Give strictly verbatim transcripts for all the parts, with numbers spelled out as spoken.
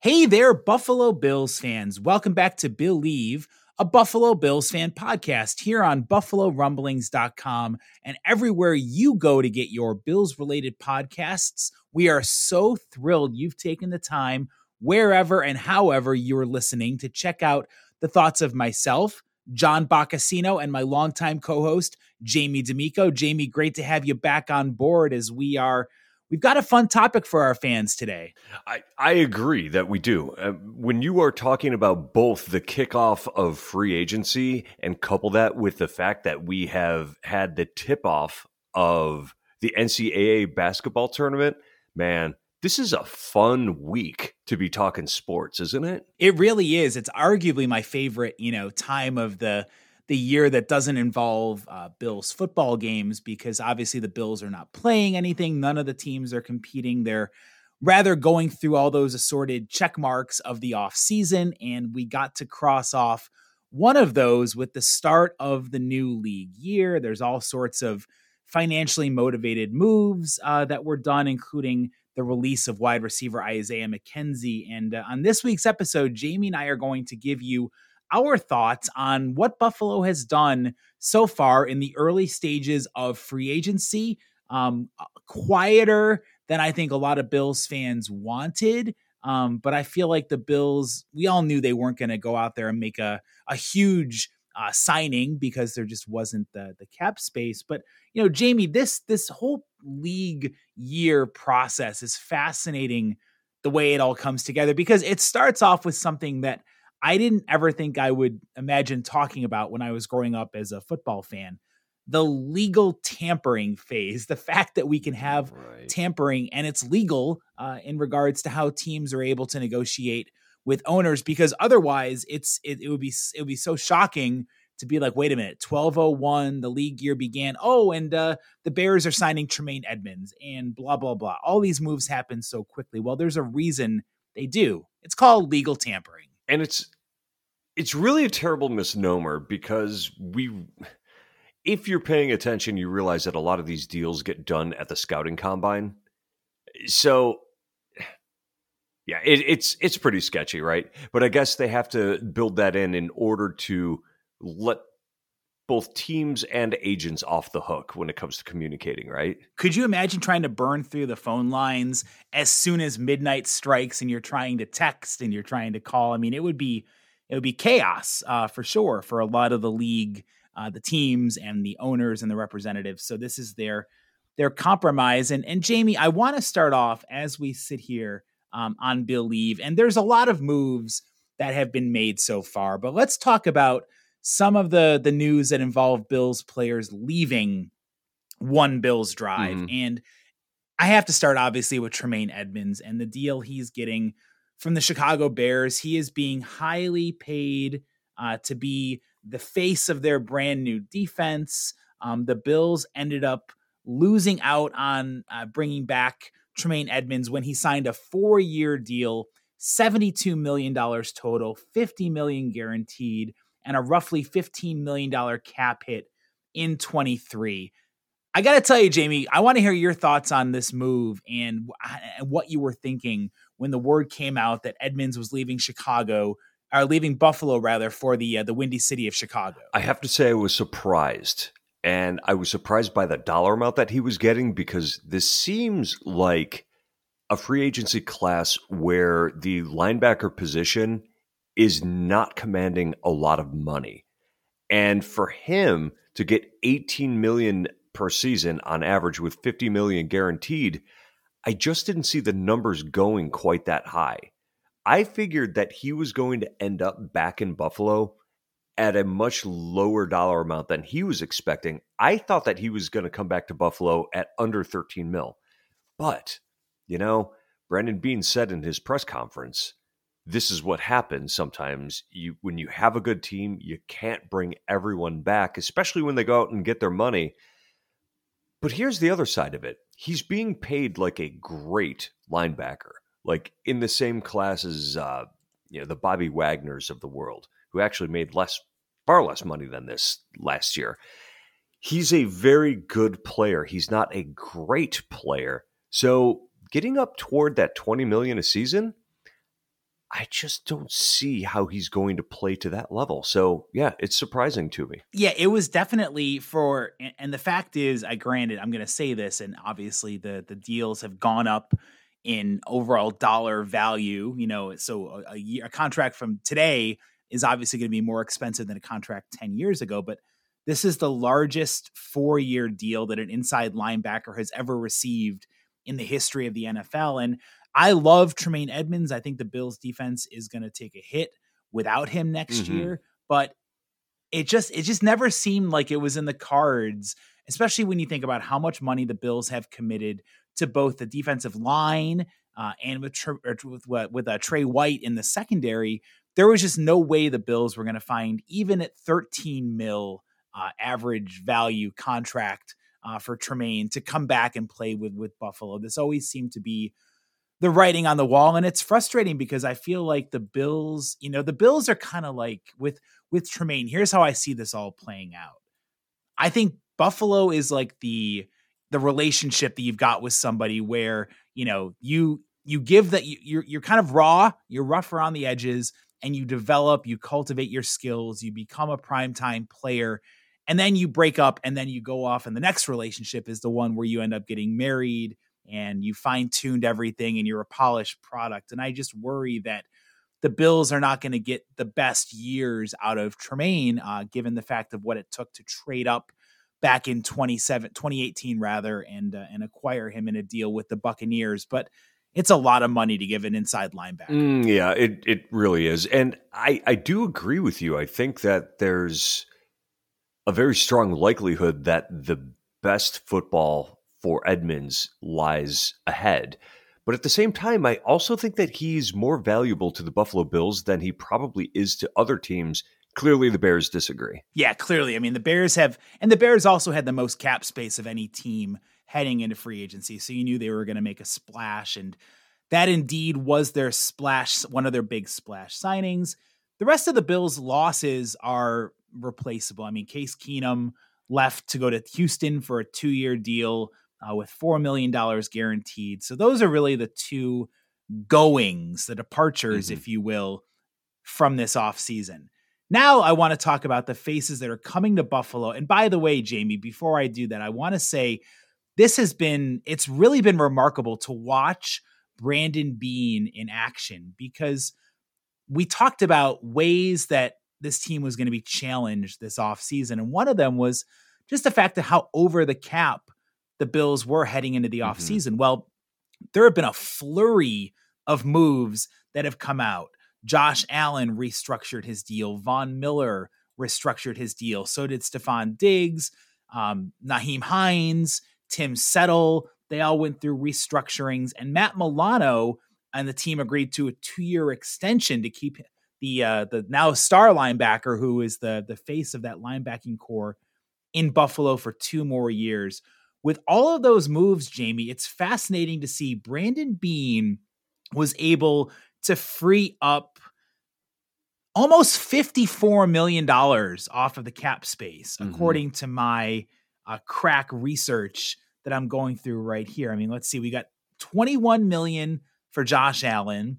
Hey there, Buffalo Bills fans. Welcome back to Believe, a Buffalo Bills fan podcast here on buffalo rumblings dot com and everywhere you go to get your Bills-related podcasts. We are so thrilled you've taken the time, wherever and however you're listening, to check out the thoughts of myself, John Boccacino, and my longtime co-host, Jamie D'Amico. Jamie, great to have you back on board as we are We've got a fun topic for our fans today. I, I agree that we do. Uh, when you are talking about both the kickoff of free agency and couple that with the fact that we have had the tip-off of the N C double A basketball tournament, man, this is a fun week to be talking sports, isn't it? It really is. It's arguably my favorite, you know, time of the the year that doesn't involve uh, Bills football games, because obviously the Bills are not playing anything. None of the teams are competing. They're rather going through all those assorted check marks of the offseason, and we got to cross off one of those with the start of the new league year. There's all sorts of financially motivated moves uh, that were done, including the release of wide receiver Isaiah McKenzie. And uh, on this week's episode, Jamie and I are going to give you our thoughts on what Buffalo has done so far in the early stages of free agency. Um, quieter than I think a lot of Bills fans wanted. Um, but I feel like the Bills, we all knew they weren't going to go out there and make a, a huge uh, signing because there just wasn't the, the cap space. But, you know, Jamie, this, this whole league year process is fascinating, the way it all comes together, because it starts off with something that I didn't ever think I would imagine talking about when I was growing up as a football fan. The legal tampering phase, the fact that we can have right. tampering and it's legal uh, in regards to how teams are able to negotiate with owners, because otherwise it's, it, it would be, it would be so shocking to be like, wait a minute, twelve oh one, the league year began. Oh, and uh, the Bears are signing Tremaine Edmunds and blah, blah, blah. All these moves happen so quickly. Well, there's a reason they do. It's called legal tampering. And it's it's really a terrible misnomer, because we, if you're paying attention, you realize that a lot of these deals get done at the scouting combine. So, yeah, it, it's it's pretty sketchy, right? But I guess they have to build that in in order to let both teams and agents off the hook when it comes to communicating, right? Could you imagine trying to burn through the phone lines as soon as midnight strikes and you're trying to text and you're trying to call? I mean, it would be, it would be chaos uh, for sure for a lot of the league, uh, the teams and the owners and the representatives. So this is their, their compromise. And, and Jamie, I want to start off as we sit here um, on Believe, and there's a lot of moves that have been made so far, but let's talk about some of the the news that involved Bills players leaving one Bills drive. Mm-hmm. And I have to start, obviously, with Tremaine Edmunds and the deal he's getting from the Chicago Bears. He is being highly paid uh, to be the face of their brand new defense. Um, the Bills ended up losing out on uh, bringing back Tremaine Edmunds when he signed a four-year deal, seventy-two million dollars total, fifty million dollars guaranteed, and a roughly fifteen million dollars cap hit in twenty-three. I got to tell you, Jamie, I want to hear your thoughts on this move and w- what you were thinking when the word came out that Edmunds was leaving Chicago, or leaving Buffalo rather, for the uh, the Windy City of Chicago. I have to say I was surprised, and I was surprised by the dollar amount that he was getting, because this seems like a free agency class where the linebacker position is not commanding a lot of money. And for him to get eighteen million dollars per season on average with fifty million dollars guaranteed, I just didn't see the numbers going quite that high. I figured that he was going to end up back in Buffalo at a much lower dollar amount than he was expecting. I thought that he was going to come back to Buffalo at under thirteen mil. But, you know, Brandon Beane said in his press conference, this is what happens sometimes. You, when you have a good team, you can't bring everyone back, especially when they go out and get their money. But here's the other side of it. He's being paid like a great linebacker, like in the same class as uh, you know, the Bobby Wagners of the world, who actually made less, far less money than this last year. He's a very good player. He's not a great player. So getting up toward that twenty million dollars a season, I just don't see how he's going to play to that level. So yeah, it's surprising to me. Yeah, it was definitely for, and the fact is, I granted, I'm going to say this, and obviously the, the deals have gone up in overall dollar value, you know, so a, a, year, a contract from today is obviously going to be more expensive than a contract ten years ago, but this is the largest four year deal that an inside linebacker has ever received in the history of the N F L. And I love Tremaine Edmunds. I think the Bills defense is going to take a hit without him next mm-hmm. year, but it just, it just never seemed like it was in the cards, especially when you think about how much money the Bills have committed to both the defensive line uh, and with, with, with uh, Trey White in the secondary. There was just no way the Bills were going to find, even at thirteen mil uh, average value contract uh, for Tremaine to come back and play with, with Buffalo. This always seemed to be the writing on the wall. And it's frustrating because I feel like the Bills, you know, the Bills are kind of like with, with Tremaine. Here's how I see this all playing out. I think Buffalo is like the, the relationship that you've got with somebody where, you know, you, you give that you, you're, you're kind of raw, you're rough around the edges, and you develop, you cultivate your skills, you become a primetime player, and then you break up and then you go off. And the next relationship is the one where you end up getting married and you fine tuned everything and you're a polished product. And I just worry that the Bills are not going to get the best years out of Tremaine, uh, given the fact of what it took to trade up back in twenty-seven, twenty eighteen rather, and, uh, and acquire him in a deal with the Buccaneers. But it's a lot of money to give an inside linebacker. Mm, yeah, it it really is. And I, I do agree with you. I think that there's a very strong likelihood that the best football for Edmunds lies ahead. But at the same time, I also think that he's more valuable to the Buffalo Bills than he probably is to other teams. Clearly, the Bears disagree. Yeah, clearly. I mean, the Bears have, and the Bears also had the most cap space of any team heading into free agency. So you knew they were going to make a splash, and that indeed was their splash, one of their big splash signings. The rest of the Bills' losses are replaceable. I mean, Case Keenum left to go to Houston for a two-year deal uh, with four million dollars guaranteed. So those are really the two goings, the departures, mm-hmm. if you will, from this offseason. Now I want to talk about the faces that are coming to Buffalo. And by the way, Jamie, before I do that, I want to say, this has been, it's really been remarkable to watch Brandon Beane in action, because we talked about ways that this team was going to be challenged this offseason. And one of them was just the fact of how over the cap the Bills were heading into the mm-hmm. offseason. Well, there have been a flurry of moves that have come out. Josh Allen restructured his deal. Von Miller restructured his deal. So did Stefon Diggs, um, Naheem Hines, Tim Settle, they all went through restructurings, and Matt Milano and the team agreed to a two-year extension to keep the uh, the now star linebacker, who is the, the face of that linebacking core, in Buffalo for two more years. With all of those moves, Jamie, it's fascinating to see Brandon Beane was able to free up almost fifty-four million dollars off of the cap space, mm-hmm. according to my Uh, crack research that I'm going through right here. I mean, let's see, we got twenty-one million for Josh Allen,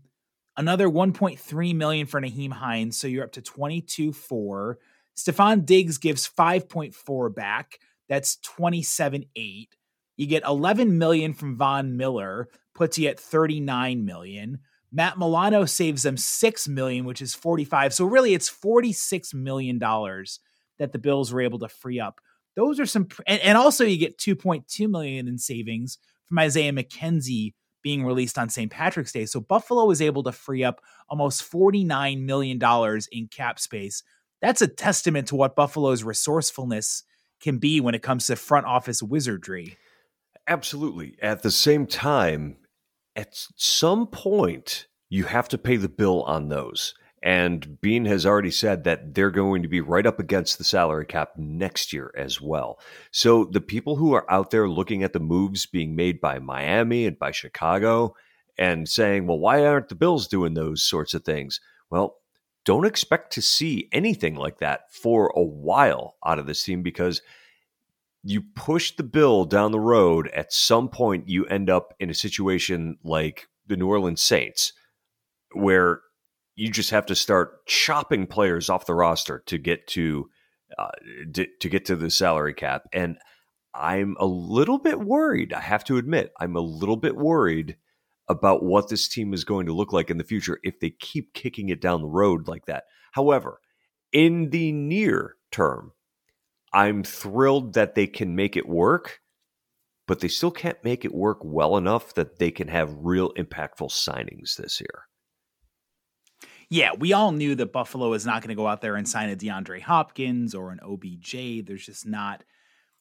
another one point three million for Naheem Hines. So you're up to twenty-two four. Stefon Diggs gives five point four back. That's twenty-seven eight. You get eleven million from Von Miller, puts you at thirty-nine million. Matt Milano saves them six million, which is forty-five. So really it's forty-six million dollars that the Bills were able to free up. Those are some, and, and also you get two point two million in savings from Isaiah McKenzie being released on Saint Patrick's Day. So Buffalo was able to free up almost forty-nine million dollars in cap space. That's a testament to what Buffalo's resourcefulness can be when it comes to front office wizardry. Absolutely. At the same time, at some point, you have to pay the bill on those. And Bean has already said that they're going to be right up against the salary cap next year as well. So the people who are out there looking at the moves being made by Miami and by Chicago and saying, well, why aren't the Bills doing those sorts of things? Well, don't expect to see anything like that for a while out of this team, because you push the bill down the road. At some point, you end up in a situation like the New Orleans Saints, where you just have to start chopping players off the roster to get to uh, to, to get to the salary cap. And I'm a little bit worried. I have to admit, I'm a little bit worried about what this team is going to look like in the future if they keep kicking it down the road like that. However, in the near term, I'm thrilled that they can make it work, but they still can't make it work well enough that they can have real impactful signings this year. Yeah, we all knew that Buffalo is not going to go out there and sign a DeAndre Hopkins or an O B J. There's just not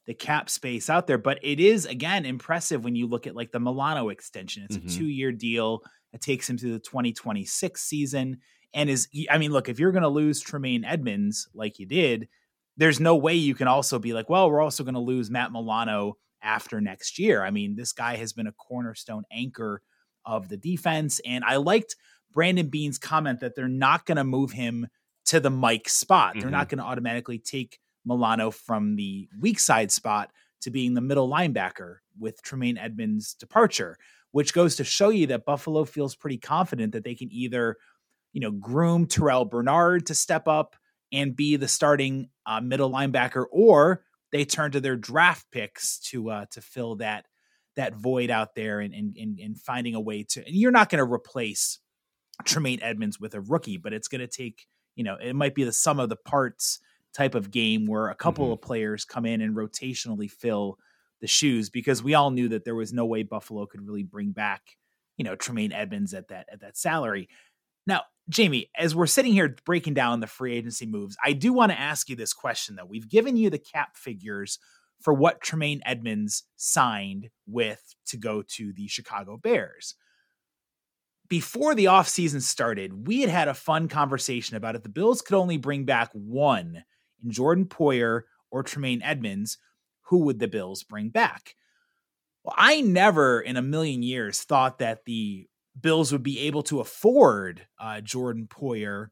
the cap space out there. But it is, again, impressive when you look at like the Milano extension. It's mm-hmm. a two-year deal that takes him to the twenty twenty-six season. And is, I mean, look, if you're going to lose Tremaine Edmunds like you did, there's no way you can also be like, well, we're also going to lose Matt Milano after next year. I mean, this guy has been a cornerstone anchor of the defense. And I liked Brandon Beane's comment that they're not going to move him to the Mike spot. Mm-hmm. They're not going to automatically take Milano from the weak side spot to being the middle linebacker with Tremaine Edmunds' departure, which goes to show you that Buffalo feels pretty confident that they can either, you know, groom Tyrell Bernard to step up and be the starting uh, middle linebacker, or they turn to their draft picks to uh, to fill that that void out there and and and, and finding a way to. And you're not going to replace Tremaine Edmunds with a rookie, but it's going to take, you know, it might be the sum of the parts type of game where a couple mm-hmm. of players come in and rotationally fill the shoes, because we all knew that there was no way Buffalo could really bring back, you know, Tremaine Edmunds at that, at that salary. Now, Jamie, as we're sitting here breaking down the free agency moves, I do want to ask you this question, though. We've given you the cap figures for what Tremaine Edmunds signed with to go to the Chicago Bears. Before the offseason started, we had had a fun conversation about if the Bills could only bring back one in Jordan Poyer or Tremaine Edmunds, who would the Bills bring back? Well, I never in a million years thought that the Bills would be able to afford uh, Jordan Poyer,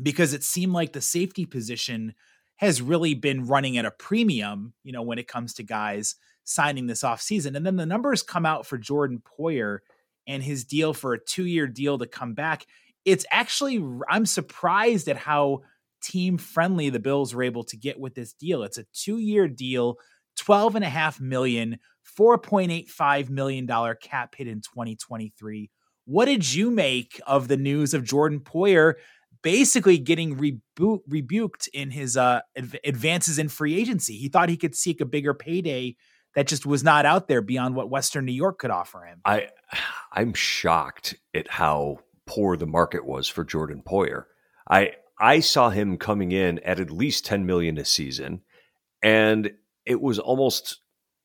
because it seemed like the safety position has really been running at a premium, you know, when it comes to guys signing this offseason. And then the numbers come out for Jordan Poyer and his deal for a two-year deal to come back. It's actually, I'm surprised at how team friendly the Bills were able to get with this deal. It's a two-year deal, twelve and a half million, four point eight five million dollars cap hit in twenty twenty-three. What did you make of the news of Jordan Poyer basically getting rebu- rebuked in his uh, adv- advances in free agency? He thought he could seek a bigger payday that just was not out there beyond what Western New York could offer him. I, I'm shocked at how poor the market was for Jordan Poyer. I, I saw him coming in at at least ten million dollars a season, and it was almost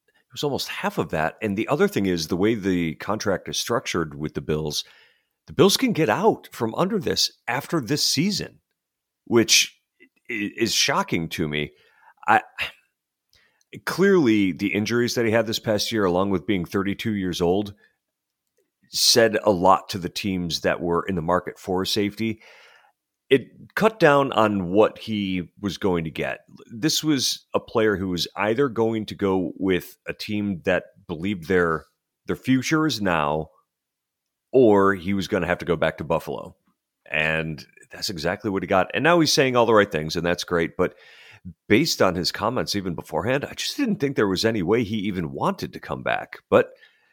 it was almost half of that. And the other thing is the way the contract is structured with the Bills, the Bills can get out from under this after this season, which is shocking to me. I clearly the injuries that he had this past year, along with being thirty-two years old, said a lot to the teams that were in the market for safety. It cut down on what he was going to get. This was a player who was either going to go with a team that believed their their future is now, or he was going to have to go back to Buffalo. And that's exactly what he got. And now he's saying all the right things, and that's great. But based on his comments even beforehand, I just didn't think there was any way he even wanted to come back. But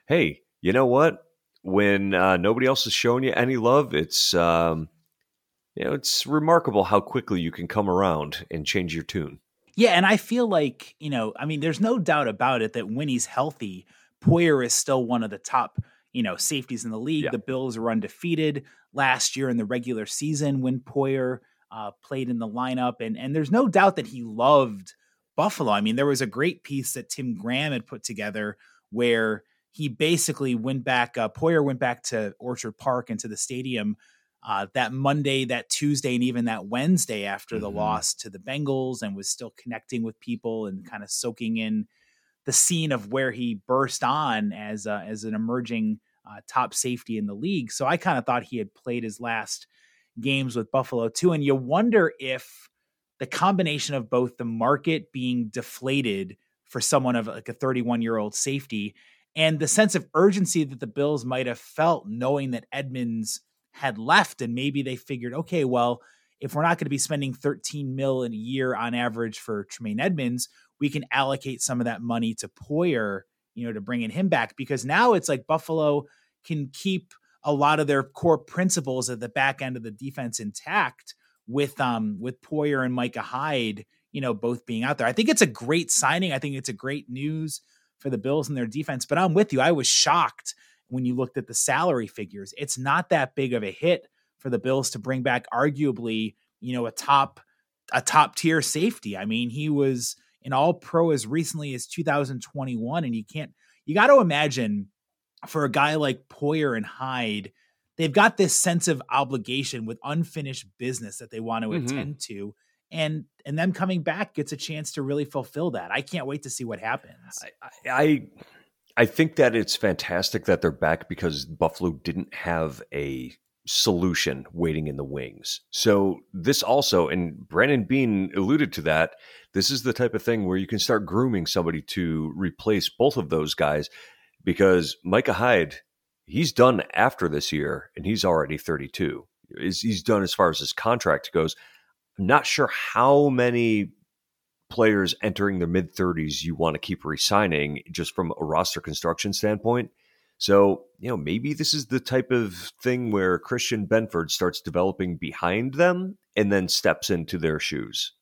hey, you know what? when uh, nobody else has shown you any love, it's um, you know, it's remarkable how quickly you can come around and change your tune. Yeah, and I feel like, you know, I mean, there's no doubt about it that when he's healthy, Poyer is still one of the top, you know, safeties in the league. Yeah. The Bills were undefeated last year in the regular season when Poyer uh, played in the lineup. And, and there's no doubt that he loved Buffalo. I mean, there was a great piece that Tim Graham had put together where he basically went back, uh, Poyer went back to Orchard Park and to the stadium Uh, that Monday, that Tuesday, and even that Wednesday after mm-hmm. the loss to the Bengals, and was still connecting with people and kind of soaking in the scene of where he burst on as uh, as an emerging uh, top safety in the league. So I kind of thought he had played his last games with Buffalo too. And you wonder if the combination of both the market being deflated for someone of like a thirty-one year old safety and the sense of urgency that the Bills might've felt knowing that Edmunds had left, and maybe they figured, okay, well, if we're not going to be spending thirteen mil in a year on average for Tremaine Edmunds, we can allocate some of that money to Poyer, you know, to bring in him back, because now it's like Buffalo can keep a lot of their core principles at the back end of the defense intact with, um, with Poyer and Micah Hyde, you know, both being out there. I think it's a great signing. I think it's a great news for the Bills and their defense, but I'm with you. I was shocked when you looked at the salary figures. It's not that big of a hit for the Bills to bring back arguably, you know, a top, a top tier safety. I mean, he was an all pro as recently as two thousand twenty-one, and you can't, you got to imagine for a guy like Poyer and Hyde, they've got this sense of obligation with unfinished business that they want to mm-hmm. attend to. And, and them coming back gets a chance to really fulfill that. I can't wait to see what happens. I, I, I... I think that it's fantastic that they're back because Buffalo didn't have a solution waiting in the wings. So this also, and Brandon Beane alluded to that, this is the type of thing where you can start grooming somebody to replace both of those guys, because Micah Hyde, he's done after this year, and he's already thirty-two. He's done as far as his contract goes. I'm not sure how many players entering their mid thirties you want to keep re-signing just from a roster construction standpoint. So, you know, maybe this is the type of thing where Christian Benford starts developing behind them and then steps into their shoes.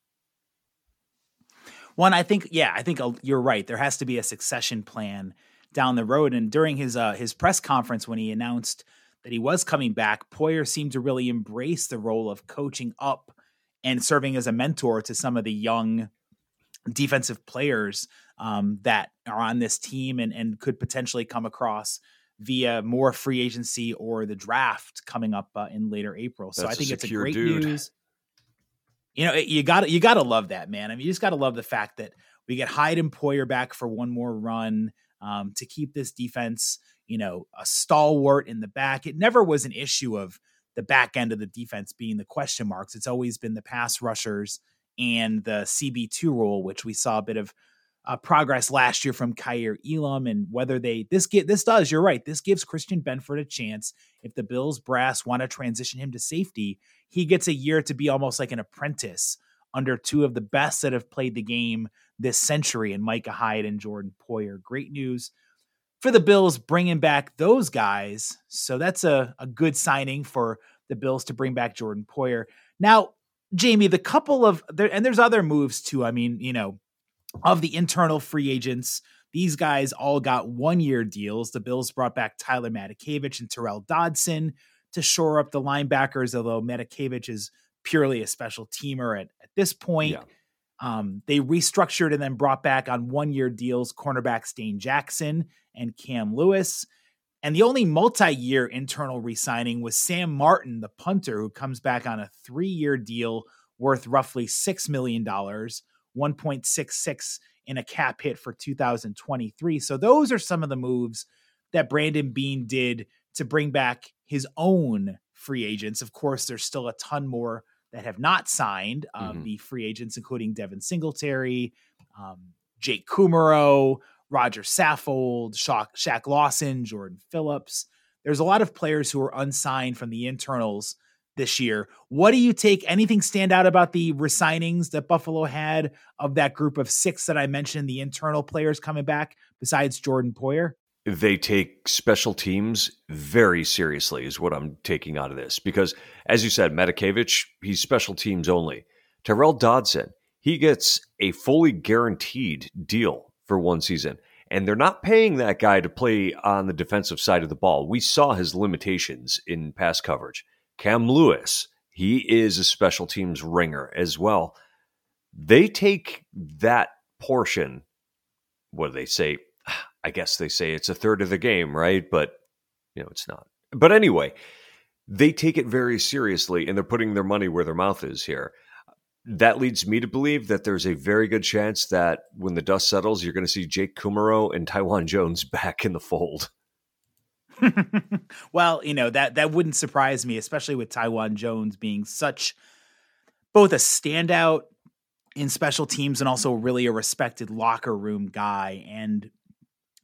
One, I think, yeah, I think you're right. There has to be a succession plan down the road. And during his, uh, his press conference, when he announced that he was coming back, Poyer seemed to really embrace the role of coaching up and serving as a mentor to some of the young defensive players um, that are on this team and, and could potentially come across via more free agency or the draft coming up uh, in later April. So That's I think a it's a great dude. news. You know, it, you got you got to love that, man. I mean, you just got to love the fact that we get Hyde and Poyer back for one more run um, to keep this defense, you know, a stalwart in the back. It never was an issue of the back end of the defense being the question marks. It's always been the pass rushers and the C B two rule, which we saw a bit of uh, progress last year from Khair Elam, and whether they, this get, this does, you're right. This gives Christian Benford a chance. If the Bills brass want to transition him to safety, he gets a year to be almost like an apprentice under two of the best that have played the game this century in Micah Hyde and Jordan Poyer. Great news for the Bills bringing back those guys. So that's a, a good signing for the Bills to bring back Jordan Poyer. Now, Jamie, the couple of there, and there's other moves too. I mean, you know, of the internal free agents, these guys all got one year deals. The Bills brought back Tyler Matakevich and Tyrel Dodson to shore up the linebackers, although Matakevich is purely a special teamer at, at this point. Yeah. Um, they restructured and then brought back on one year deals cornerbacks Dane Jackson and Cam Lewis. And the only multi-year internal re-signing was Sam Martin, the punter, who comes back on a three-year deal worth roughly six million dollars, one point six six in a cap hit for two thousand twenty-three. So those are some of the moves that Brandon Beane did to bring back his own free agents. Of course, there's still a ton more that have not signed um, mm-hmm. the free agents, including Devin Singletary, um, Jake Kummerow, Roger Saffold, Sha- Shaq Lawson, Jordan Phillips. There's a lot of players who are unsigned from the internals this year. What do you take? Anything stand out about the resignings that Buffalo had of that group of six that I mentioned, the internal players coming back besides Jordan Poyer? they take special teams very seriously is what I'm taking out of this. Because as you said, Matakevich, he's special teams only. Tyrel Dodson, he gets a fully guaranteed deal for one season. And they're not paying that guy to play on the defensive side of the ball. We saw his limitations in pass coverage. Cam Lewis, he is a special teams ringer as well. They take that portion, what do they say? I guess they say it's a third of the game, right? But, you know, it's not. But anyway, they take it very seriously, and they're putting their money where their mouth is here. That leads me to believe that there's a very good chance that when the dust settles, you're going to see Jake Kummerow and Tyjuan Jones back in the fold. Well, you know, that that wouldn't surprise me, especially with Tyjuan Jones being such both a standout in special teams and also really a respected locker room guy. And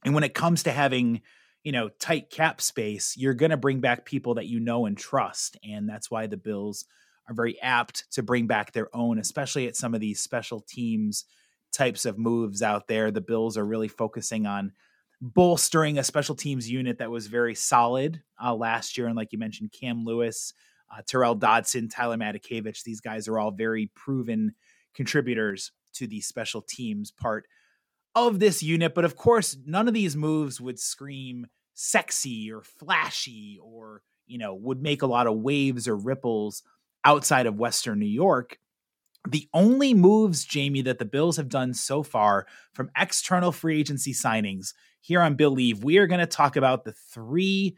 and when it comes to having, you know, tight cap space, you're going to bring back people that you know and trust. And that's why the Bills are very apt to bring back their own, especially at some of these special teams types of moves out there. The Bills are really focusing on bolstering a special teams unit that was very solid uh, last year. And like you mentioned, Cam Lewis, uh, Tyrel Dodson, Tyler Matakevich, these guys are all very proven contributors to the special teams part of this unit. But of course, none of these moves would scream sexy or flashy or, you know, would make a lot of waves or ripples outside of Western New York. The only moves, Jamie, that the Bills have done so far from external free agency signings here on Bill Leave, we are going to talk about the three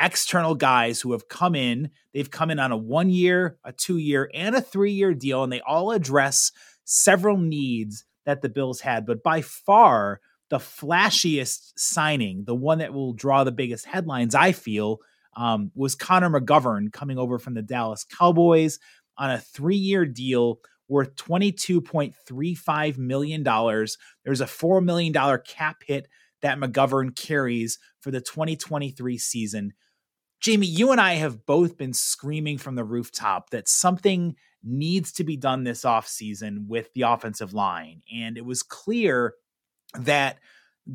external guys who have come in. They've come in on a one year, a two year, and a three year deal, and they all address several needs that the Bills had. But by far, the flashiest signing, the one that will draw the biggest headlines, I feel, Um, was Connor McGovern coming over from the Dallas Cowboys on a three-year deal worth twenty-two point three five million dollars. There's a four million dollars cap hit that McGovern carries for the twenty twenty-three season. Jamie, you and I have both been screaming from the rooftop that something needs to be done this offseason with the offensive line. And it was clear that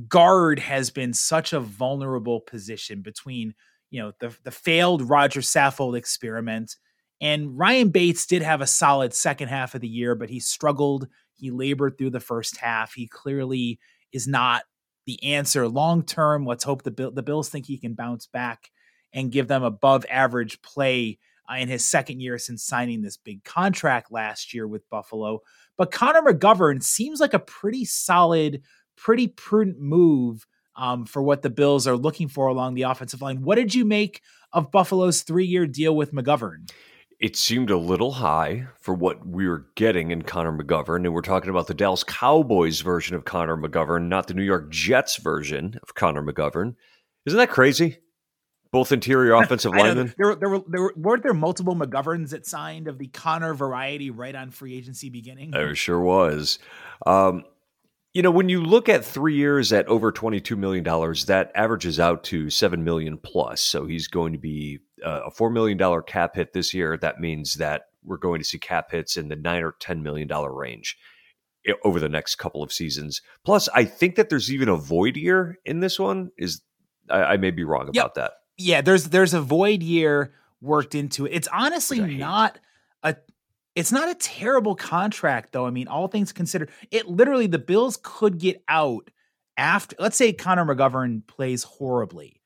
guard has been such a vulnerable position between you know, the, the failed Roger Saffold experiment. And Ryan Bates did have a solid second half of the year, but he struggled. He labored through the first half. He clearly is not the answer long-term. Let's hope the, Bill, the Bills think he can bounce back and give them above average play uh, in his second year since signing this big contract last year with Buffalo. But Connor McGovern seems like a pretty solid, pretty prudent move Um, for what the Bills are looking for along the offensive line. What did you make of Buffalo's three-year deal with McGovern? It seemed a little high for what we were getting in Connor McGovern, and we're talking about the Dallas Cowboys version of Connor McGovern, not the New York Jets version of Connor McGovern. Isn't that crazy? Both interior offensive linemen. There, there were, there were, weren't there multiple McGoverns that signed of the Connor variety right on free agency beginning? There sure was. Um, You know, when you look at three years at over twenty-two million dollars, that averages out to seven million dollars plus. So he's going to be uh, a four million dollars cap hit this year. That means that we're going to see cap hits in the nine or ten million dollars range over the next couple of seasons. Plus, I think that there's even a void year in this one. Is I, I may be wrong yep. about that. Yeah, there's there's a void year worked into it. It's honestly not a... It's not a terrible contract, though. I mean, all things considered, it literally the Bills could get out after. Let's say Connor McGovern plays horribly.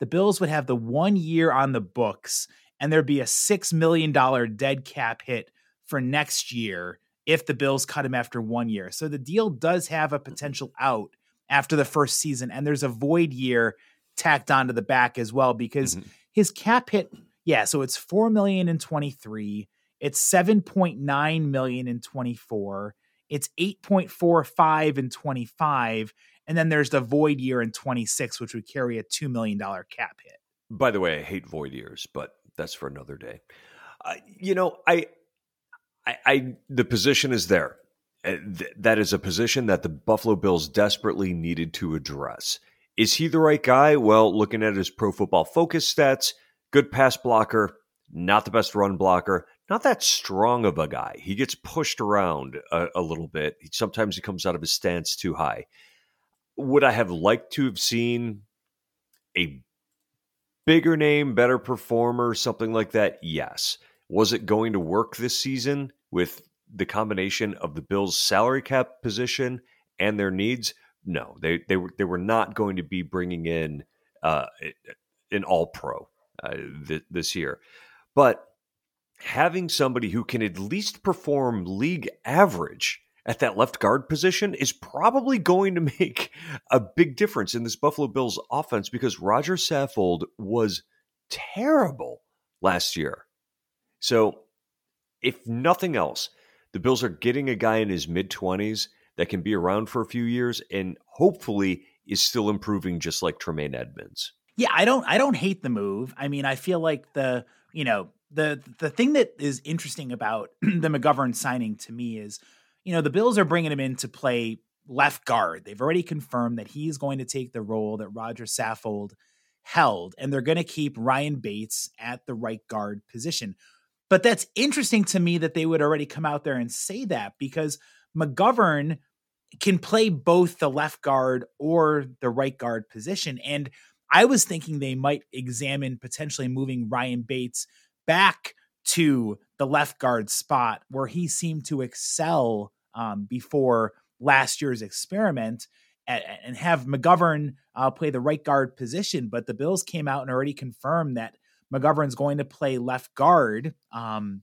The Bills would have the one year on the books, and there'd be a six million dollars dead cap hit for next year if the Bills cut him after one year. So the deal does have a potential out after the first season, and there's a void year tacked onto the back as well because mm-hmm. his cap hit, yeah, so it's four million dollars in twenty-three. It's seven point nine million in twenty-four. It's eight point four five in twenty-five. And then there's the void year in twenty-six, which would carry a two million dollars cap hit. By the way, I hate void years, but that's for another day. Uh, you know, I, I, I, the position is there. That is a position that the Buffalo Bills desperately needed to address. Is he the right guy? Well, looking at his Pro Football Focus stats, good pass blocker, not the best run blocker. Not that strong of a guy. He gets pushed around a, a little bit. He, sometimes he comes out of his stance too high. Would I have liked to have seen a bigger name, better performer, something like that, yes. Was it going to work this season with the combination of the Bills' salary cap position and their needs? No, they they were they were not going to be bringing in uh, an All-Pro uh, th- this year. But having somebody who can at least perform league average at that left guard position is probably going to make a big difference in this Buffalo Bills offense, because Roger Saffold was terrible last year. So if nothing else, the Bills are getting a guy in his mid-twenties that can be around for a few years and hopefully is still improving, just like Tremaine Edmunds. Yeah, I don't I don't hate the move. I mean, I feel like the, you know, the the thing that is interesting about the McGovern signing to me is, you know, the Bills are bringing him in to play left guard. They've already confirmed that he's going to take the role that Roger Saffold held, and they're going to keep Ryan Bates at the right guard position. But that's interesting to me that they would already come out there and say that, because McGovern can play both the left guard or the right guard position. And I was thinking they might examine potentially moving Ryan Bates back to the left guard spot where he seemed to excel um, before last year's experiment, and, and have McGovern uh, play the right guard position. But the Bills came out and already confirmed that McGovern's going to play left guard. Um,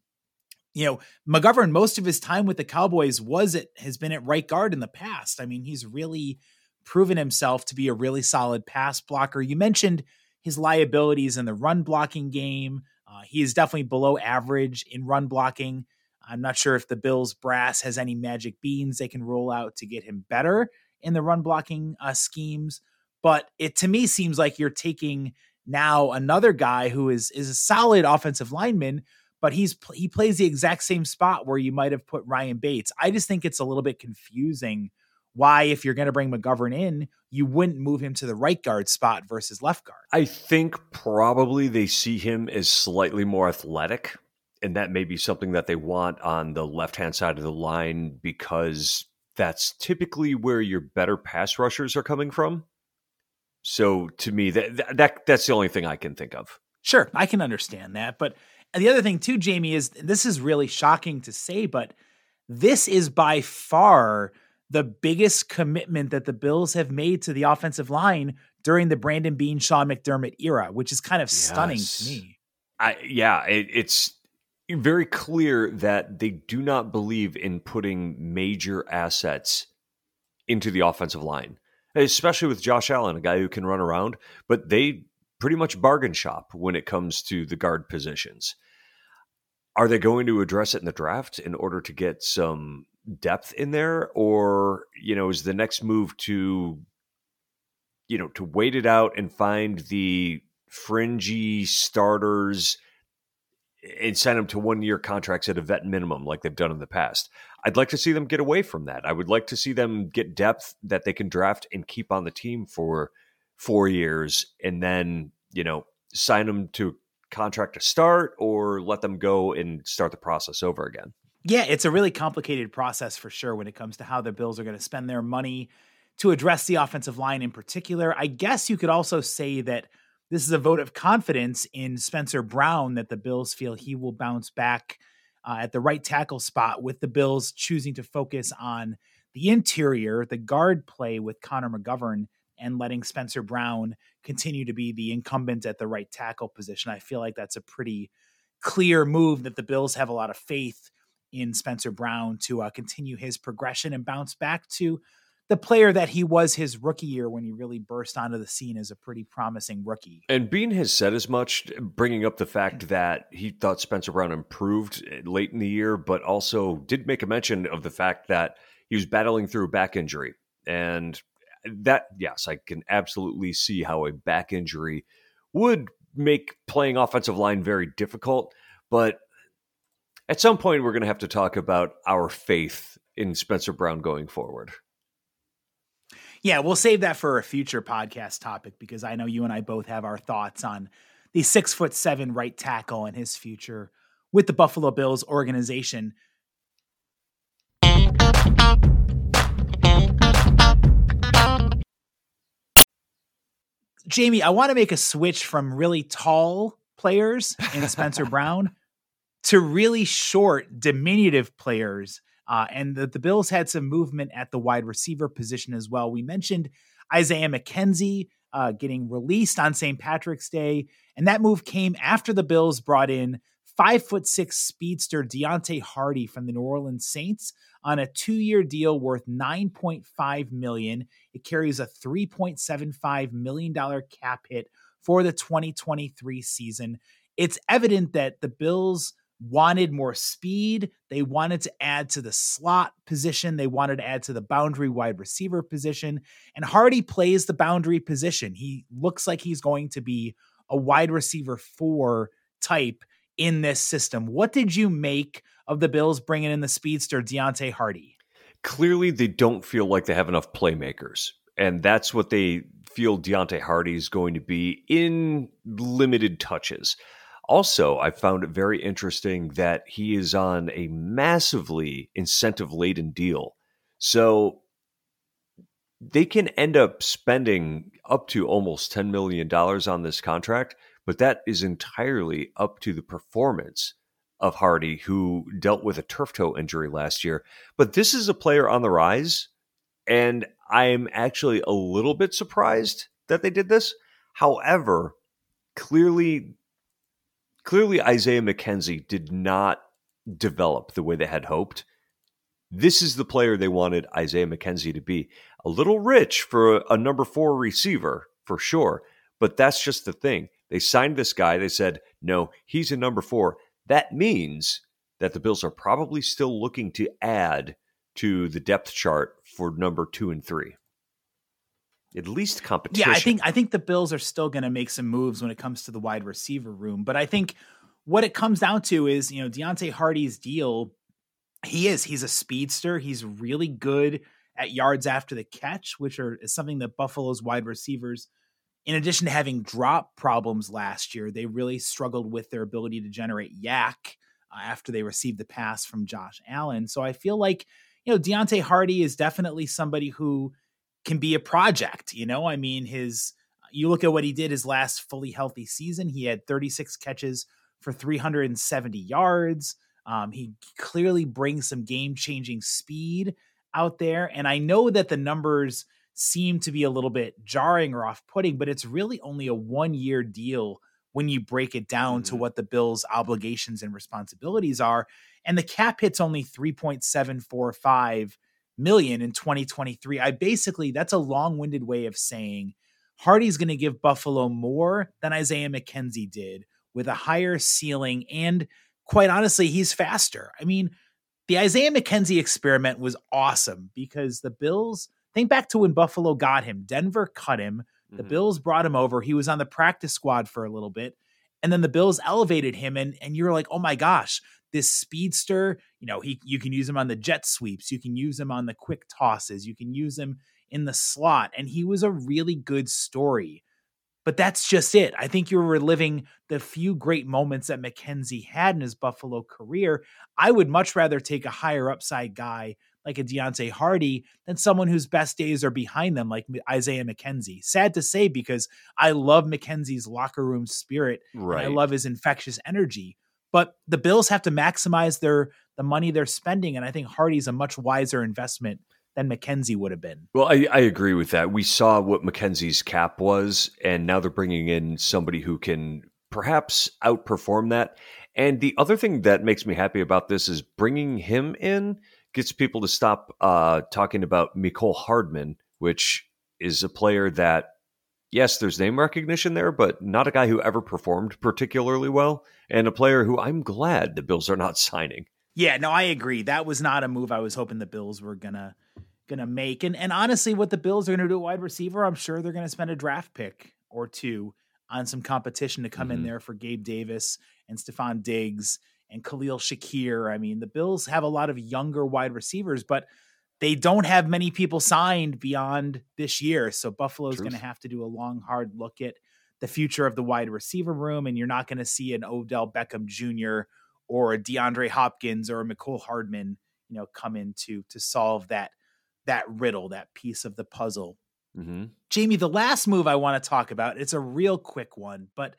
you know, McGovern, most of his time with the Cowboys was it has been at right guard in the past. I mean, he's really proven himself to be a really solid pass blocker. You mentioned his liabilities in the run blocking game. Uh, he is definitely below average in run blocking. I'm not sure if the Bills brass has any magic beans they can roll out to get him better in the run blocking uh, schemes. But it, to me, seems like you're taking now another guy who is, is a solid offensive lineman, but he's, he plays the exact same spot where you might've put Ryan Bates. I just think it's a little bit confusing why, if you're going to bring McGovern in, you wouldn't move him to the right guard spot versus left guard. I think probably they see him as slightly more athletic, and that may be something that they want on the left-hand side of the line, because that's typically where your better pass rushers are coming from. So to me, that, that that's the only thing I can think of. Sure, I can understand that. But the other thing too, Jamie, is this is really shocking to say, but this is by far the biggest commitment that the Bills have made to the offensive line during the Brandon Beane, Sean McDermott era, which is kind of yes. stunning to me. I, yeah, it, it's very clear that they do not believe in putting major assets into the offensive line, especially with Josh Allen, a guy who can run around, but they pretty much bargain shop when it comes to the guard positions. Are they going to address it in the draft in order to get some depth in there? Or, you know, is the next move to, you know, to wait it out and find the fringy starters and sign them to one year contracts at a vet minimum like they've done in the past? I'd like to see them get away from that. I would like to see them get depth that they can draft and keep on the team for four years and then, you know, sign them to contract to start or let them go and start the process over again. Yeah, it's a really complicated process for sure when it comes to how the Bills are going to spend their money to address the offensive line in particular. I guess you could also say that this is a vote of confidence in Spencer Brown, that the Bills feel he will bounce back uh, at the right tackle spot, with the Bills choosing to focus on the interior, the guard play with Connor McGovern, and letting Spencer Brown continue to be the incumbent at the right tackle position. I feel like that's a pretty clear move, that the Bills have a lot of faith in Spencer Brown to uh, continue his progression and bounce back to the player that he was his rookie year, when he really burst onto the scene as a pretty promising rookie. And Beane has said as much, bringing up the fact that he thought Spencer Brown improved late in the year, but also did make a mention of the fact that he was battling through a back injury. And that, yes, I can absolutely see how a back injury would make playing offensive line very difficult. But at some point, we're going to have to talk about our faith in Spencer Brown going forward. Yeah, we'll save that for a future podcast topic, because I know you and I both have our thoughts on the six foot seven right tackle and his future with the Buffalo Bills organization. Jamie, I want to make a switch from really tall players in Spencer Brown to really short, diminutive players. Uh, and the, the Bills had some movement at the wide receiver position as well. We mentioned Isaiah McKenzie uh, getting released on Saint Patrick's Day. And that move came after the Bills brought in five foot six speedster Deonte Harty from the New Orleans Saints on a two-year deal worth nine point five million dollars. It carries a three point seven five million dollars cap hit for the twenty twenty-three season. It's evident that the Bills wanted more speed. They wanted to add to the slot position. They wanted to add to the boundary wide receiver position. And Harty plays the boundary position. He looks like he's going to be a wide receiver four type in this system. What did you make of the Bills bringing in the speedster Deonte Harty? Clearly, they don't feel like they have enough playmakers. And that's what they feel Deonte Harty is going to be in limited touches. Also, I found it very interesting that he is on a massively incentive-laden deal. So they can end up spending up to almost ten million dollars on this contract, but that is entirely up to the performance of Harty, who dealt with a turf toe injury last year. But this is a player on the rise, and I'm actually a little bit surprised that they did this. However, clearly... Clearly, Isaiah McKenzie did not develop the way they had hoped. This is the player they wanted Isaiah McKenzie to be. A little rich for a, a number four receiver, for sure. But that's just the thing. They signed this guy. They said, no, he's a number four. That means that the Bills are probably still looking to add to the depth chart for number two and three. At least competition. Yeah, I think I think the Bills are still going to make some moves when it comes to the wide receiver room. But I think what it comes down to is, you know, Deonte Harty's deal. He is he's a speedster. He's really good at yards after the catch, which are is something that Buffalo's wide receivers, in addition to having drop problems last year, they really struggled with their ability to generate yak uh, after they received the pass from Josh Allen. So I feel like, you know, Deonte Harty is definitely somebody who can be a project. You know, I mean, his, you look at what he did his last fully healthy season, he had thirty-six catches for three hundred seventy yards. Um, he clearly brings some game changing speed out there. And I know that the numbers seem to be a little bit jarring or off putting, but it's really only a one year deal when you break it down mm-hmm. to what the Bills' obligations and responsibilities are. And the cap hit's only three point seven four five million in twenty twenty-three. I basically, that's a long-winded way of saying Harty's going to give Buffalo more than Isaiah McKenzie did, with a higher ceiling. And quite honestly, he's faster. I mean, the Isaiah McKenzie experiment was awesome because the Bills, think back to when Buffalo got him, Denver cut him. The mm-hmm. Bills brought him over. He was on the practice squad for a little bit. And then the Bills elevated him, and, and you're like, oh my gosh, this speedster, you know, he you can use him on the jet sweeps. You can use him on the quick tosses. You can use him in the slot. And he was a really good story. But that's just it. I think you're reliving the few great moments that McKenzie had in his Buffalo career. I would much rather take a higher upside guy like a Deonte Harty than someone whose best days are behind them, like Isaiah McKenzie. Sad to say, because I love McKenzie's locker room spirit. Right. And I love his infectious energy. But the Bills have to maximize their the money they're spending, and I think Harty's a much wiser investment than McKenzie would have been. Well, I, I agree with that. We saw what McKenzie's cap was, and now they're bringing in somebody who can perhaps outperform that. And the other thing that makes me happy about this is bringing him in gets people to stop uh, talking about Mecole Hardman, which is a player that, yes, there's name recognition there, but not a guy who ever performed particularly well, and a player who I'm glad the Bills are not signing. Yeah, no, I agree. That was not a move I was hoping the Bills were gonna gonna make. And and honestly, what the Bills are gonna do at wide receiver, I'm sure they're gonna spend a draft pick or two on some competition to come mm-hmm. in there for Gabe Davis and Stefon Diggs and Khalil Shakir. I mean, the Bills have a lot of younger wide receivers, but they don't have many people signed beyond this year. So Buffalo's going to have to do a long, hard look at the future of the wide receiver room. And you're not going to see an Odell Beckham Junior or a DeAndre Hopkins or a Mecole Hardman, you know, come in to, to solve that, that riddle, that piece of the puzzle Mm-hmm. Jamie, the last move I want to talk about, it's a real quick one, but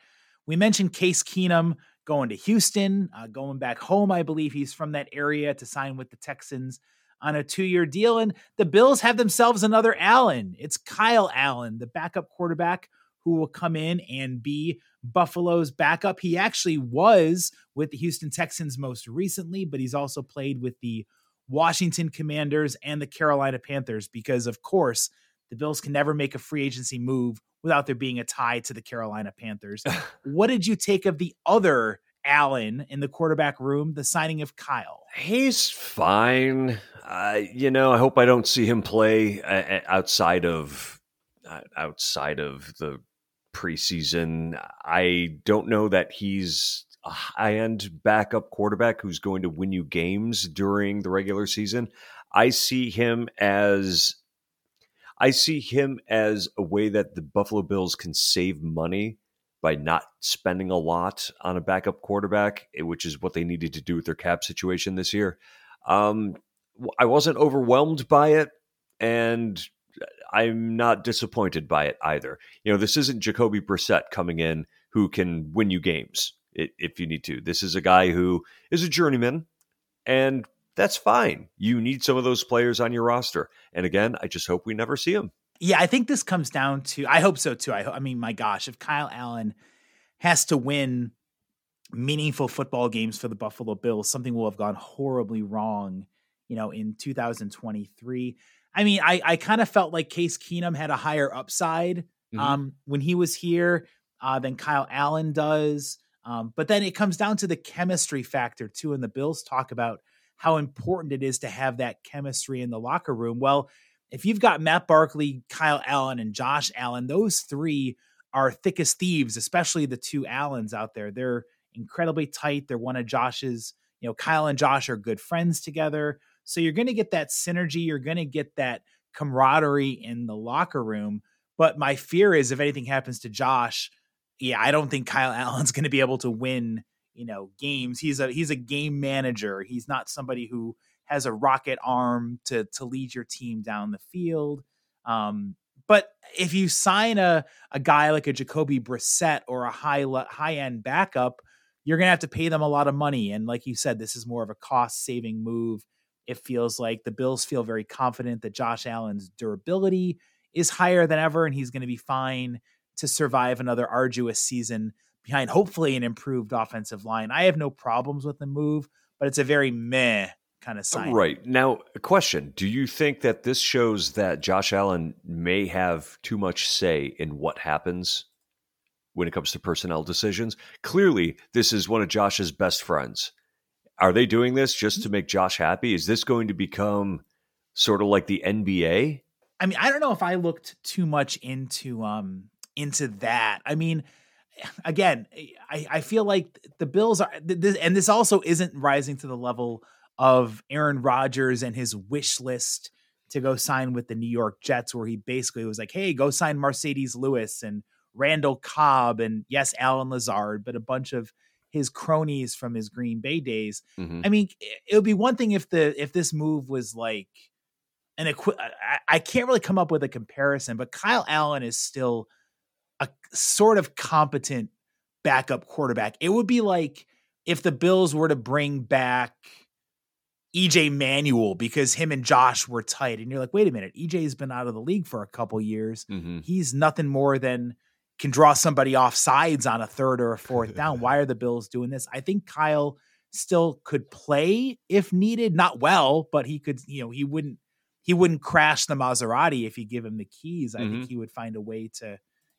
we mentioned Case Keenum going to Houston, uh, going back home. I believe he's from that area to sign with the Texans on a two-year deal. And the Bills have themselves another Allen. It's Kyle Allen, the backup quarterback who will come in and be Buffalo's backup. He actually was with the Houston Texans most recently, but he's also played with the Washington Commanders and the Carolina Panthers because, of course, the Bills can never make a free agency move without there being a tie to the Carolina Panthers. What did you take of the other Allen in the quarterback room, the signing of Kyle? He's fine. Uh, you know, I hope I don't see him play uh, outside of uh, outside of the preseason. I don't know that he's a high-end backup quarterback who's going to win you games during the regular season. I see him as... I see him as a way that the Buffalo Bills can save money by not spending a lot on a backup quarterback, which is what they needed to do with their cap situation this year. Um, I wasn't overwhelmed by it, and I'm not disappointed by it either. You know, this isn't Jacoby Brissett coming in who can win you games if you need to. This is a guy who is a journeyman, and that's fine. You need some of those players on your roster. And again, I just hope we never see him. Yeah, I think this comes down to, I hope so too. I, ho- I mean, my gosh, if Kyle Allen has to win meaningful football games for the Buffalo Bills, something will have gone horribly wrong, you know, in two thousand twenty-three. I mean, I, I kind of felt like Case Keenum had a higher upside mm-hmm. um, when he was here uh, than Kyle Allen does. Um, but then it comes down to the chemistry factor too. And the Bills talk about how important it is to have that chemistry in the locker room. Well, if you've got Matt Barkley, Kyle Allen, and Josh Allen, those three are thick as thieves, especially the two Allens out there. They're incredibly tight. They're one of Josh's, you know, Kyle and Josh are good friends together. So you're going to get that synergy. You're going to get that camaraderie in the locker room. But my fear is if anything happens to Josh, yeah, I don't think Kyle Allen's going to be able to win you know, games. He's a, he's a game manager. He's not somebody who has a rocket arm to, to lead your team down the field. Um, but if you sign a, a guy like a Jacoby Brissett or a high, high end backup, you're going to have to pay them a lot of money. And like you said, this is more of a cost saving move. It feels like the Bills feel very confident that Josh Allen's durability is higher than ever, and he's going to be fine to survive another arduous season behind hopefully an improved offensive line. I have no problems with the move, but it's a very meh kind of sign. Right. Now, a question. Do you think that this shows that Josh Allen may have too much say in what happens when it comes to personnel decisions? Clearly, this is one of Josh's best friends. Are they doing this just to make Josh happy? Is this going to become sort of like the N B A? I mean, I don't know if I looked too much into um into that. I mean, Again, I, I feel like the Bills are, this, and this also isn't rising to the level of Aaron Rodgers and his wish list to go sign with the New York Jets, where he basically was like, hey, go sign Mercedes Lewis and Randall Cobb and, yes, Allen Lazard, but a bunch of his cronies from his Green Bay days. Mm-hmm. I mean, it would be one thing if the if this move was like an equi- I, I can't really come up with a comparison, but Kyle Allen is still a sort of competent backup quarterback. It would be like if the Bills were to bring back E J Manuel because him and Josh were tight. And you're like, wait a minute, E J's been out of the league for a couple years. Mm-hmm. He's nothing more than can draw somebody off sides on a third or a fourth down. Why are the Bills doing this? I think Kyle still could play if needed, not well, but he could, you know, he wouldn't, he wouldn't crash the Maserati if you give him the keys. I mm-hmm. think he would find a way to,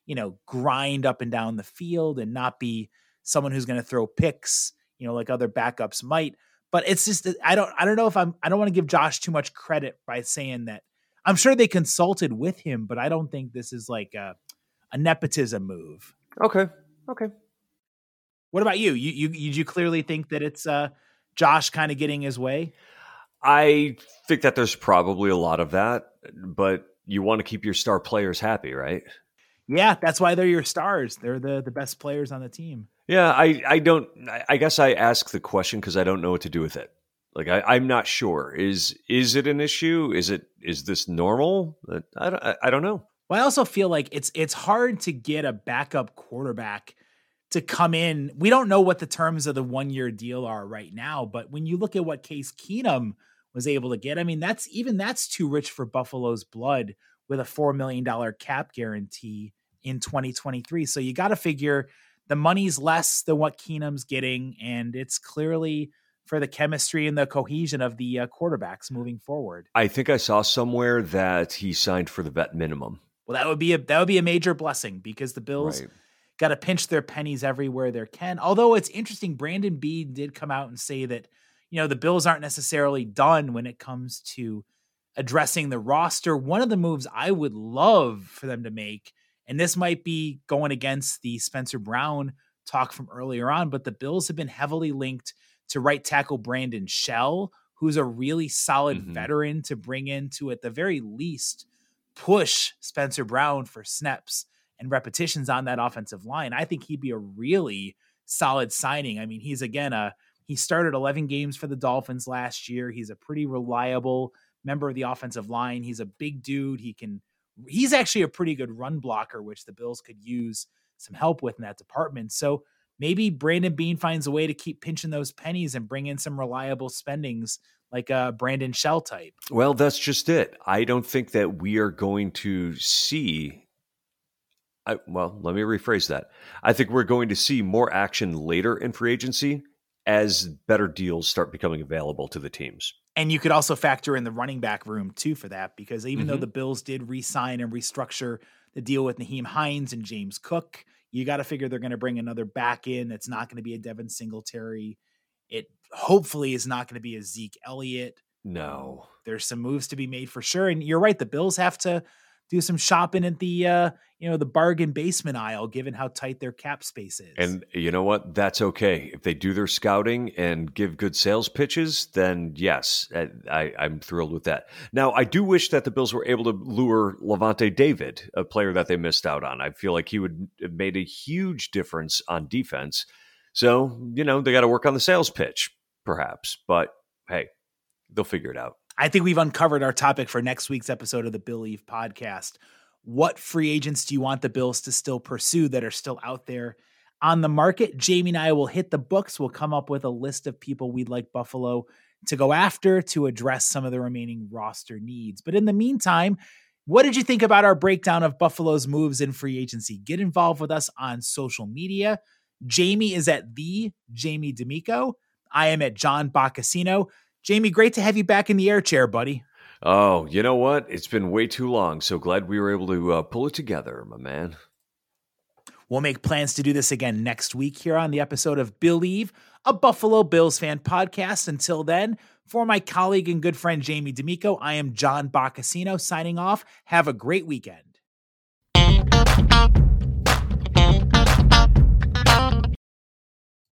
you know, grind up and down the field and not be someone who's going to throw picks, you know, like other backups might. But it's just, I don't, I don't know if I'm, I don't want to give Josh too much credit by saying that. I'm sure they consulted with him, but I don't think this is like a, a nepotism move. Okay. Okay. What about you? You, you, you, you clearly think that it's uh, Josh kind of getting his way? I think that there's probably a lot of that, but you want to keep your star players happy, right? Yeah, that's why they're your stars. They're the, the best players on the team. Yeah, I, I don't I guess I ask the question because I don't know what to do with it. Like I, I'm not sure. Is is it an issue? Is it is this normal? I don't I don't know. Well, I also feel like it's it's hard to get a backup quarterback to come in. We don't know what the terms of the one-year deal are right now, but when you look at what Case Keenum was able to get, I mean, that's even that's too rich for Buffalo's blood with a four million dollars cap guarantee in twenty twenty-three. So you got to figure the money's less than what Keenum's getting, and it's clearly for the chemistry and the cohesion of the uh, quarterbacks moving forward. I think I saw somewhere that he signed for the vet minimum. Well, that would be a that would be a major blessing because the Bills right. got to pinch their pennies everywhere they can. Although it's interesting, Brandon Beane did come out and say that, you know, the Bills aren't necessarily done when it comes to addressing the roster. One of the moves I would love for them to make, and this might be going against the Spencer Brown talk from earlier on, but the Bills have been heavily linked to right tackle Brandon Shell, who's a really solid mm-hmm. veteran to bring in to, at the very least, push Spencer Brown for snaps and repetitions on that offensive line. I think he'd be a really solid signing. I mean, he's again, a, he started eleven games for the Dolphins last year. He's a pretty reliable member of the offensive line. He's a big dude. He can, he's actually a pretty good run blocker, which the Bills could use some help with in that department. So maybe Brandon Beane finds a way to keep pinching those pennies and bring in some reliable spendings like a Brandon Shell type. Well, that's just it. I don't think that we are going to see. I, well, let me rephrase that. I think we're going to see more action later in free agency as better deals start becoming available to the teams. And you could also factor in the running back room too for that, because even mm-hmm. though the Bills did re-sign and restructure the deal with Naheem Hines and James Cook, you got to figure they're going to bring another back in. It's not going to be a Devin Singletary. It hopefully is not going to be a Zeke Elliott. No, um, there's some moves to be made for sure. And you're right. The Bills have to do some shopping at the, uh, you know, the bargain basement aisle, given how tight their cap space is. And you know what? That's okay. If they do their scouting and give good sales pitches, then yes, I, I, I'm thrilled with that. Now, I do wish that the Bills were able to lure Levante David, a player that they missed out on. I feel like he would have made a huge difference on defense. So, you know, they got to work on the sales pitch, perhaps. But hey, they'll figure it out. I think we've uncovered our topic for next week's episode of the Believe podcast. What free agents do you want the Bills to still pursue that are still out there on the market? Jamie and I will hit the books. We'll come up with a list of people we'd like Buffalo to go after to address some of the remaining roster needs. But in the meantime, what did you think about our breakdown of Buffalo's moves in free agency? Get involved with us on social media. Jamie is at the Jamie D'Amico. I am at John Boccacino. Jamie, great to have you back in the air chair, buddy. Oh, you know what? It's been way too long, so glad we were able to uh, pull it together, my man. We'll make plans to do this again next week here on the episode of Believe, a Buffalo Bills fan podcast. Until then, for my colleague and good friend Jamie D'Amico, I am John Boccacino signing off. Have a great weekend.